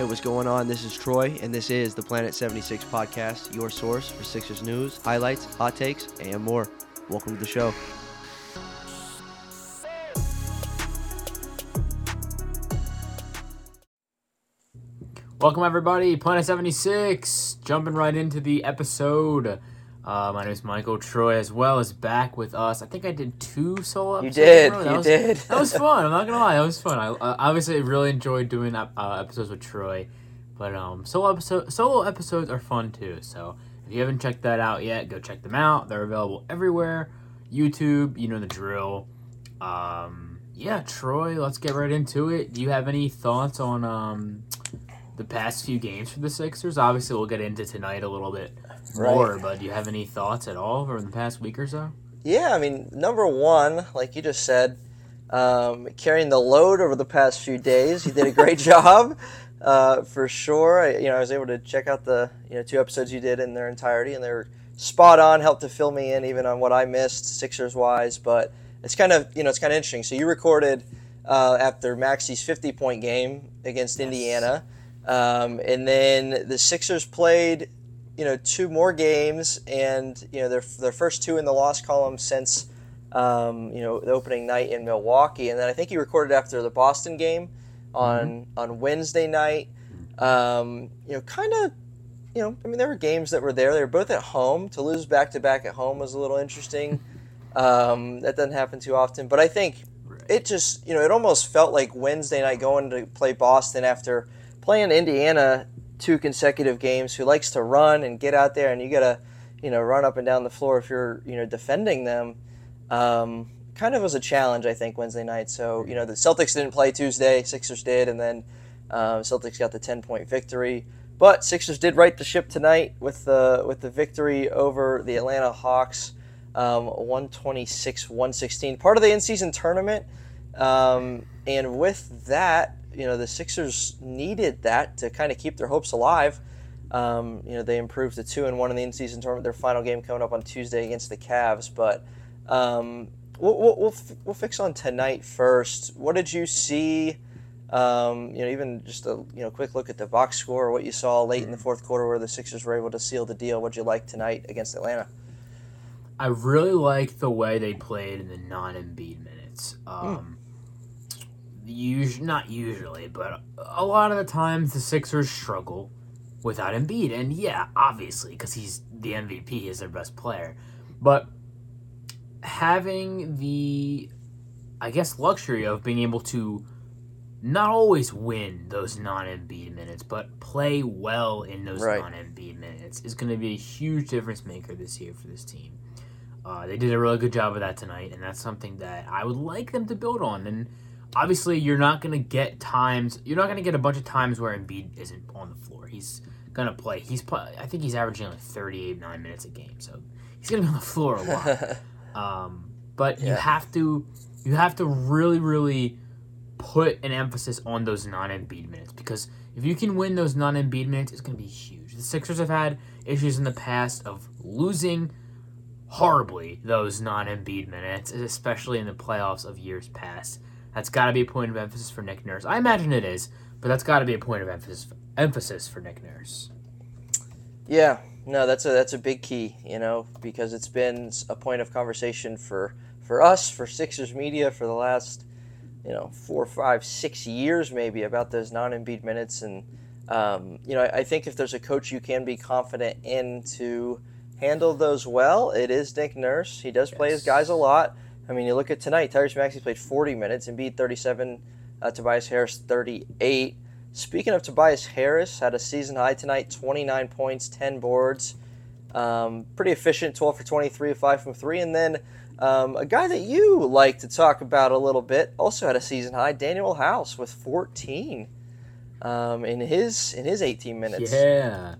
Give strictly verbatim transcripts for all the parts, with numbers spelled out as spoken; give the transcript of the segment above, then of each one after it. Hey, what's going on? This is Troy, and this is the Planet seventy-six podcast, your source for Sixers news, highlights, hot takes, and more. Welcome to the show. Welcome, everybody. Planet seventy-six, jumping right into the episode. Uh, my name is Michael. Troy as well is back with us. I think I did two solo episodes. You did. That you was, did. That was fun. I'm not going to lie. That was fun. I uh, obviously really enjoyed doing uh, episodes with Troy. But um, solo, episode, solo episodes are fun too. So if you haven't checked that out yet, go check them out. They're available everywhere. YouTube, you know the drill. Um, yeah, Troy, let's get right into it. Do you have any thoughts on um, the past few games for the Sixers? Obviously, we'll get into tonight a little bit. Right. More, but do you have any thoughts at all over the past week or so? Yeah, I mean, number one, like you just said, um, carrying the load over the past few days. You did a great job, uh, for sure. I, you know, I was able to check out the you know two episodes you did in their entirety, and they were spot on. Helped to fill me in even on what I missed Sixers wise. But it's kind of you know it's kind of interesting. So you recorded uh, after Maxey's fifty-point game against yes. Indiana, um, and then the Sixers played. You know, two more games, and you know their their first two in the loss column since um, you know the opening night in Milwaukee, and then I think you recorded after the Boston game on mm-hmm. on Wednesday night. Um, you know, kind of, you know, I mean there were games that were there. They were both at home. To lose back to back at home was a little interesting. um, that doesn't happen too often, but I think right. it just you know it almost felt like Wednesday night going to play Boston after playing Indiana. Two consecutive games, who likes to run and get out there, and you gotta, you know, run up and down the floor if you're, you know, defending them. Um, kind of was a challenge, I think, Wednesday night. So, you know, the Celtics didn't play Tuesday, Sixers did, and then uh, Celtics got the ten-point victory. But Sixers did right the ship tonight with the with the victory over the Atlanta Hawks, um, one twenty-six one sixteen, part of the in-season tournament. Um, and with that. You know, the Sixers needed that to kind of keep their hopes alive. Um, you know, they improved to two and one in the in-season tournament. Their final game coming up on Tuesday against the Cavs. But um, we'll we'll we'll, f- we'll fix on tonight first. What did you see? Um, you know, even just a you know quick look at the box score or what you saw late in the fourth quarter, where the Sixers were able to seal the deal. What'd you like tonight against Atlanta? I really liked the way they played in the non-Embiid minutes. Um, mm. Us- not usually, but a lot of the times the Sixers struggle without Embiid. And yeah, obviously, because he's the M V P, he's their best player. But having the, I guess, luxury of being able to not always win those non-Embiid minutes, but play well in those right. non-Embiid minutes is going to be a huge difference maker this year for this team. Uh, they did a really good job of that tonight, and that's something that I would like them to build on. And obviously, you're not going to get times. You're not going to get a bunch of times where Embiid isn't on the floor. He's going to play. He's play, I think he's averaging like thirty-eight, nine minutes a game. So he's going to be on the floor a lot. um, but yeah. you have to, you have to really, really put an emphasis on those non-Embiid minutes, because if you can win those non-Embiid minutes, it's going to be huge. The Sixers have had issues in the past of losing horribly those non-Embiid minutes, especially in the playoffs of years past. That's got to be a point of emphasis for Nick Nurse. I imagine it is, but that's got to be a point of emphasis emphasis for Nick Nurse. Yeah, no, that's a that's a big key, you know, because it's been a point of conversation for, for us, for Sixers media, for the last, you know, four, five, six years maybe about those non-Embiid minutes. And, um, you know, I, I think if there's a coach you can be confident in to handle those well, it is Nick Nurse. He does yes. play his guys a lot. I mean, you look at tonight, Tyrese Maxey played forty minutes, Embiid thirty-seven, uh, Tobias Harris thirty-eight. Speaking of Tobias Harris, had a season high tonight, twenty-nine points, ten boards. Um, pretty efficient, twelve for twenty-three, five from three. And then um, a guy that you like to talk about a little bit also had a season high, Danuel House with fourteen um, in his in his eighteen minutes. Yeah.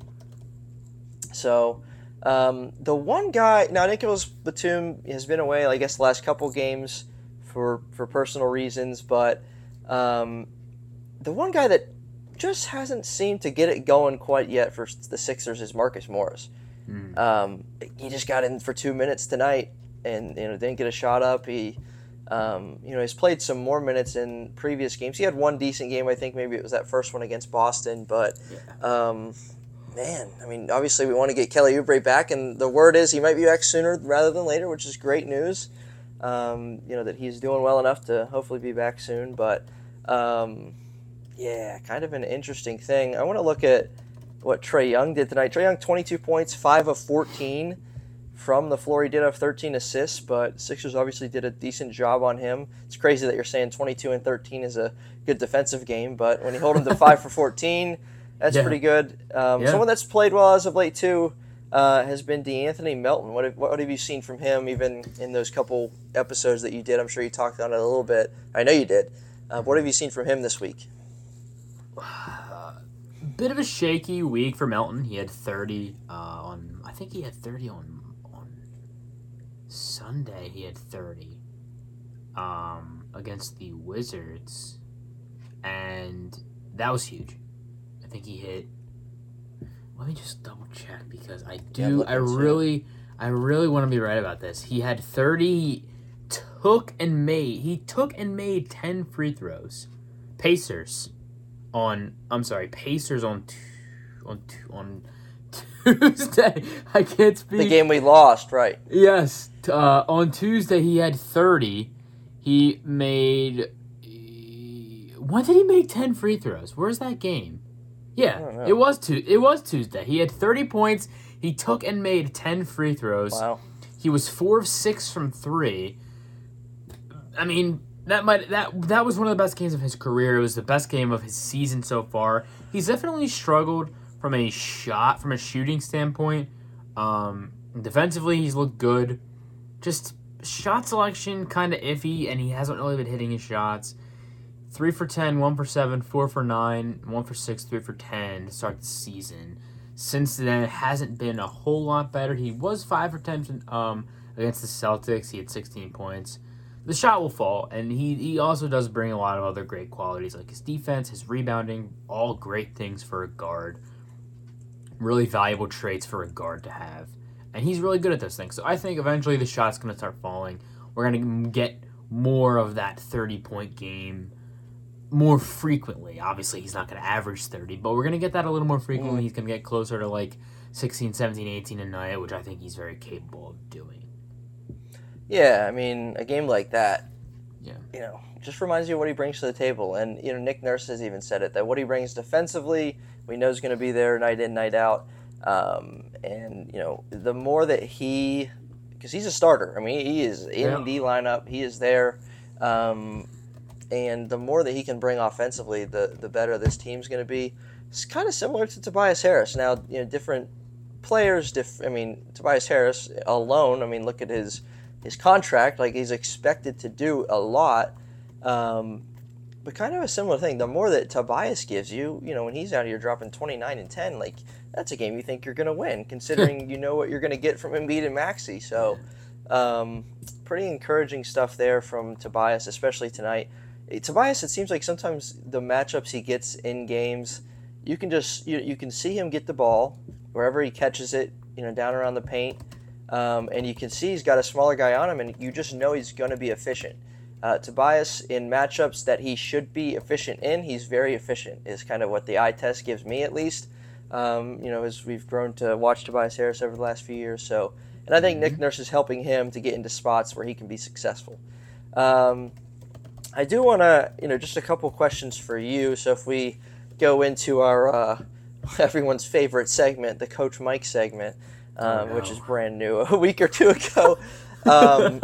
So... Um, the one guy, now Nicholas Batum has been away, I guess, the last couple games for for personal reasons, but um, the one guy that just hasn't seemed to get it going quite yet for the Sixers is Marcus Morris. Mm. Um, he just got in for two minutes tonight and you know didn't get a shot up. He Um, you know, he's played some more minutes in previous games. He had one decent game, I think. Maybe it was that first one against Boston. But, yeah. um, man, I mean, obviously we want to get Kelly Oubre back. And the word is he might be back sooner rather than later, which is great news, um, you know, that he's doing well enough to hopefully be back soon. But, um, yeah, kind of an interesting thing. I want to look at what Trae Young did tonight. Trae Young, twenty-two points, five of fourteen. From the floor, he did have thirteen assists, but Sixers obviously did a decent job on him. It's crazy that you're saying twenty-two and thirteen is a good defensive game, but when you hold him to five for fourteen, that's yeah. pretty good. Um, yeah. Someone that's played well as of late, too, uh, has been D'Anthony Melton. What have, what have you seen from him, even in those couple episodes that you did? I'm sure you talked on it a little bit. I know you did. Uh, what have you seen from him this week? Bit of a shaky week for Melton. He had thirty uh, on – I think he had thirty on – Sunday he had thirty um, against the Wizards, and that was huge. I think he hit. Let me just double check because I do. I really, I really want to be right about this. He had thirty, took and made. He took and made ten free throws. Pacers on. I'm sorry, Pacers on two, on two, on. Tuesday, I can't speak. The game we lost, right? Yes. Uh, on Tuesday, he had thirty. He made. When did he make ten free throws? Where's that game? Yeah, it was tu- It was Tuesday. He had thirty points. He took and made ten free throws. Wow. He was four of six from three. I mean, that might that that was one of the best games of his career. It was the best game of his season so far. He's definitely struggled. From a shot, from a shooting standpoint, um, defensively he's looked good. Just shot selection kind of iffy, and he hasn't really been hitting his shots. three for ten, one for seven, four for nine, one for six, three for ten to start the season. Since then, it hasn't been a whole lot better. He was five for ten um, against the Celtics. He had sixteen points. The shot will fall, and he, he also does bring a lot of other great qualities like his defense, his rebounding, all great things for a guard. Really valuable traits for a guard to have. And he's really good at those things. So I think eventually the shot's going to start falling. We're going to get more of that thirty-point game more frequently. Obviously, he's not going to average thirty, but we're going to get that a little more frequently. Mm. He's going to get closer to like sixteen, seventeen, eighteen a night, which I think he's very capable of doing. Yeah, I mean, a game like that, yeah, you know, just reminds you of what he brings to the table. And, you know, Nick Nurse has even said it, that what he brings defensively we know is going to be there night in, night out. Um, and, you know, the more that he – because he's a starter. I mean, he is in yeah. the lineup. He is there. Um, and the more that he can bring offensively, the, the better this team's going to be. It's kind of similar to Tobias Harris. Now, you know, different players diff- – I mean, Tobias Harris alone, I mean, look at his his contract. Like, he's expected to do a lot. Um, but kind of a similar thing. The more that Tobias gives you, you know, when he's out here dropping twenty-nine and ten, like, that's a game you think you're going to win, considering you know what you're going to get from Embiid and Maxey. So, um, pretty encouraging stuff there from Tobias, especially tonight. Tobias, it seems like sometimes the matchups he gets in games, you can just, you, you can see him get the ball wherever he catches it, you know, down around the paint. Um, and you can see he's got a smaller guy on him, and you just know he's going to be efficient. Uh, Tobias, in matchups that he should be efficient in, he's very efficient, is kind of what the eye test gives me, at least, um, you know, as we've grown to watch Tobias Harris over the last few years. So, and I think mm-hmm. Nick Nurse is helping him to get into spots where he can be successful. Um, I do want to, you know, just a couple questions for you. So if we go into our uh, everyone's favorite segment, the Coach Mike segment, um, oh, no. which is brand new, a week or two ago. Um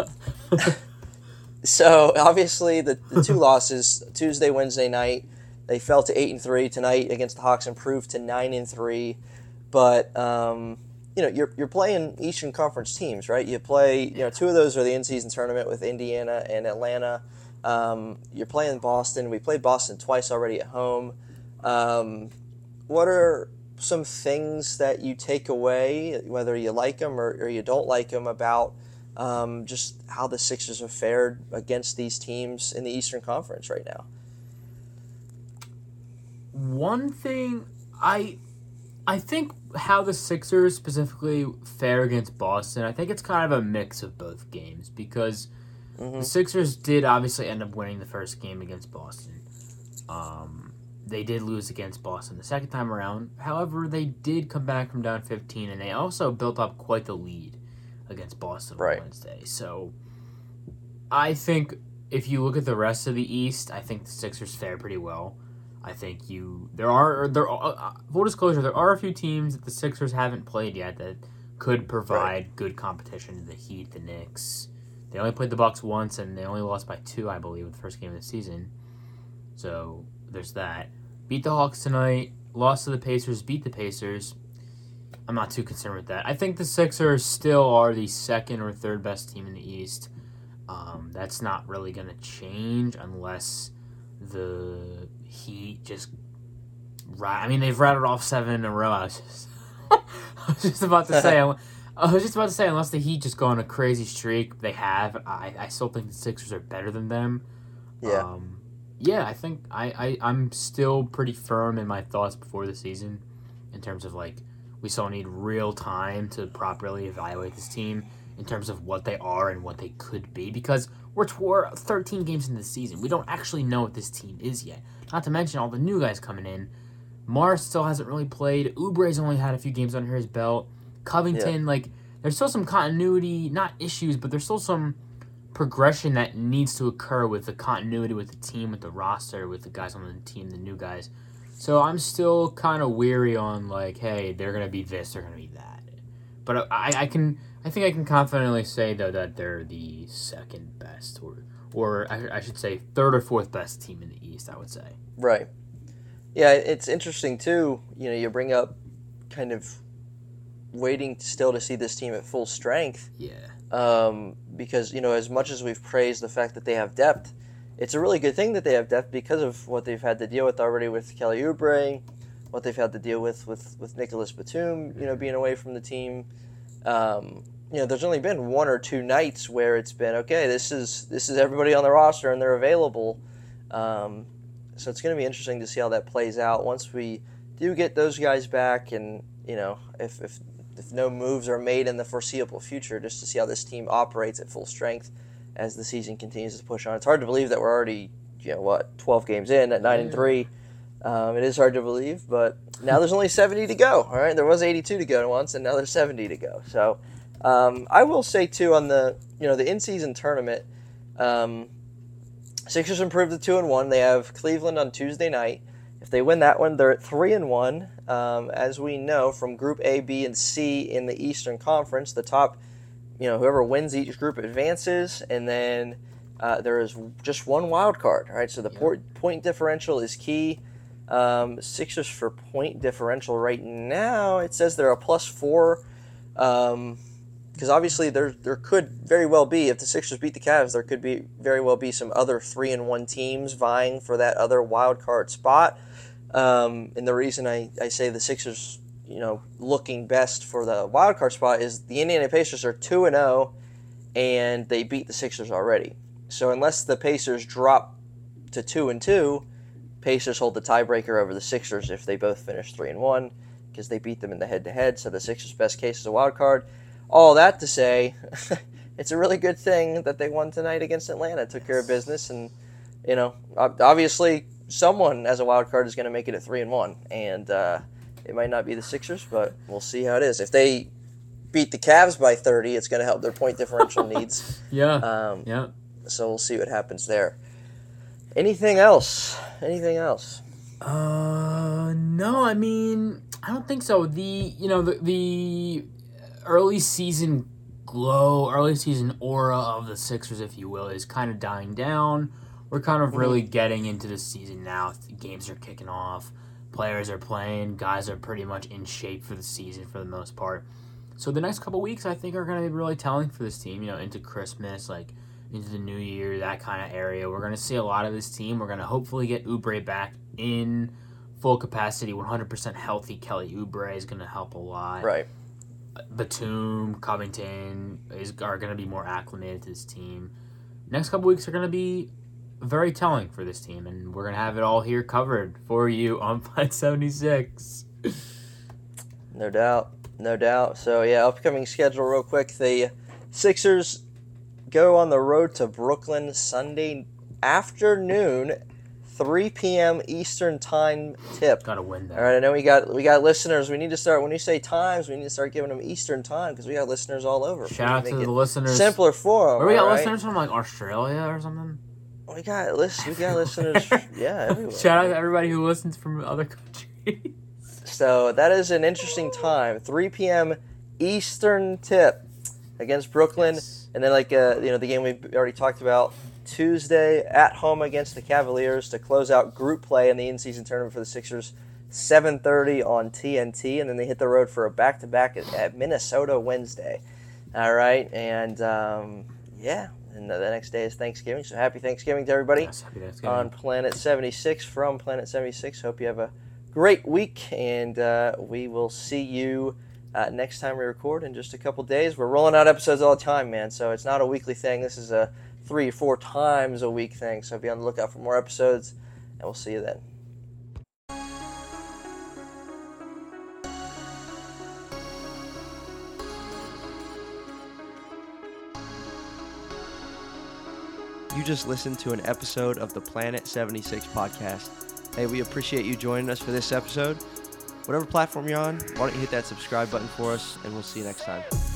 So, obviously, the, the two losses, Tuesday, Wednesday night, they fell to eight and three. Tonight against the Hawks improved to nine and three. But, um, you know, you're you're playing Eastern Conference teams, right? You play, you know, two of those are the in-season tournament with Indiana and Atlanta. Um, you're playing Boston. We played Boston twice already at home. Um, what are some things that you take away, whether you like them or, or you don't like them, about Um, just how the Sixers have fared against these teams in the Eastern Conference right now? One thing, I I think how the Sixers specifically fare against Boston, I think it's kind of a mix of both games because Mm-hmm. The Sixers did obviously end up winning the first game against Boston. Um, they did lose against Boston the second time around. However, they did come back from down fifteen, and they also built up quite the lead against Boston right. on Wednesday. So I think if you look at the rest of the East, I think the Sixers fare pretty well. I think you there are there are, full disclosure, there are a few teams that the Sixers haven't played yet that could provide right. good competition to the Heat, the Knicks. They only played the Bucks once, and they only lost by two, I believe, in the first game of the season. So there's that. Beat the Hawks tonight, lost to the Pacers, beat the Pacers. I'm not too concerned with that. I think the Sixers still are the second or third best team in the East. Um, that's not really going to change unless the Heat just... I mean, they've rattled off seven in a row. I was just, I was just about to say... I, I was just about to say, unless the Heat just go on a crazy streak, they have. I, I still think the Sixers are better than them. Yeah. Um, yeah, I think I, I, I'm still pretty firm in my thoughts before the season in terms of, like, we still need real time to properly evaluate this team in terms of what they are and what they could be, because we're toward thirteen games into the season. We don't actually know what this team is yet, not to mention all the new guys coming in. Morris still hasn't really played. Oubre's only had a few games under his belt. Covington, yeah. like, there's still some continuity, not issues, but there's still some progression that needs to occur with the continuity with the team, with the roster, with the guys on the team, the new guys. So I'm still kind of weary on, like, hey, they're going to be this, they're going to be that. But I, I can, I think I can confidently say, though, that they're the second best, or or I, I should say third or fourth best team in the East, I would say. Right. Yeah, it's interesting, too. You know, you bring up kind of... waiting still to see this team at full strength. Yeah. Um, because, you know, as much as we've praised the fact that they have depth, it's a really good thing that they have depth because of what they've had to deal with already with Kelly Oubre, what they've had to deal with with, with Nicholas Batum, you know, being away from the team. Um, you know, there's only been one or two nights where it's been, okay, this is this is everybody on the roster and they're available. Um, so it's going to be interesting to see how that plays out once we do get those guys back and, you know, if if if no moves are made in the foreseeable future, just to see how this team operates at full strength as the season continues to push on. It's hard to believe that we're already, you know, what, twelve games in at nine and three. Um, it is hard to believe, but now there's only seventy to go. All right, there was eighty-two to go once, and now there's seventy to go. So um, I will say too on the you know the in-season tournament, um, Sixers improved to two and one. They have Cleveland on Tuesday night. If they win that one, they're at three and one. Um, as we know from Group A, B, and C in the Eastern Conference, the top, you know, whoever wins each group advances, and then uh, there is just one wild card. All right, so the yeah. point, point differential is key. Um, Sixers for point differential right now, it says they're a plus four, because um, obviously there there could very well be, if the Sixers beat the Cavs, there could be very well be some other three and one teams vying for that other wild card spot. Um, and the reason I, I say the Sixers, you know, looking best for the wild card spot is the Indiana Pacers are two and zero, and they beat the Sixers already. So unless the Pacers drop to two and two, Pacers hold the tiebreaker over the Sixers if they both finish three and one because they beat them in the head to head. So the Sixers' best case is a wild card. All that to say, it's a really good thing that they won tonight against Atlanta. Took care of business, and you know, obviously. Someone as a wild card is going to make it at three and one, and uh, it might not be the Sixers, but we'll see how it is. If they beat the Cavs by thirty, it's going to help their point differential needs. Yeah, um, yeah. So we'll see what happens there. Anything else? Anything else? Uh, no. I mean, I don't think so. The you know the the early season glow, early season aura of the Sixers, if you will, is kind of dying down. We're kind of really getting into the season now. Games are kicking off. Players are playing. Guys are pretty much in shape for the season for the most part. So the next couple weeks, I think, are going to be really telling for this team. You know, into Christmas, like into the new year, that kind of area. We're going to see a lot of this team. We're going to hopefully get Oubre back in full capacity, one hundred percent healthy. Kelly Oubre is going to help a lot. Right. Batum, Covington is are going to be more acclimated to this team. Next couple weeks are going to be very telling for this team, and we're going to have it all here covered for you on Planet seventy-six. No doubt. No doubt. So, yeah, upcoming schedule real quick. The Sixers go on the road to Brooklyn Sunday afternoon, three p.m. Eastern time tip. Gotta win that. All right, I know we got we got listeners. We need to start, when you say times, we need to start giving them Eastern time because we got listeners all over. Shout out to the listeners. Simpler for them. Where we got right? listeners from, like Australia or something? We got, listen, we got listeners, yeah, everywhere. Shout out to everybody who listens from other countries. So that is an interesting time, three p.m. Eastern tip against Brooklyn, yes. And then like uh, you know the game we already talked about, Tuesday at home against the Cavaliers to close out group play in the in-season tournament for the Sixers, seven thirty on T N T, and then they hit the road for a back-to-back at, at Minnesota Wednesday. All right, and um, yeah, and the next day is Thanksgiving, so happy Thanksgiving to everybody. Yes, happy Thanksgiving. On Planet seventy-six, from Planet seventy-six, hope you have a great week, and uh, we will see you Uh, next time we record in just a couple days. We're rolling out episodes all the time, man, so it's not a weekly thing. This is a three, four times a week thing, so be on the lookout for more episodes, and we'll see you then. You just listened to an episode of the Planet seventy-six podcast. Hey, we appreciate you joining us for this episode. Whatever platform you're on, why don't you hit that subscribe button for us, and we'll see you next time.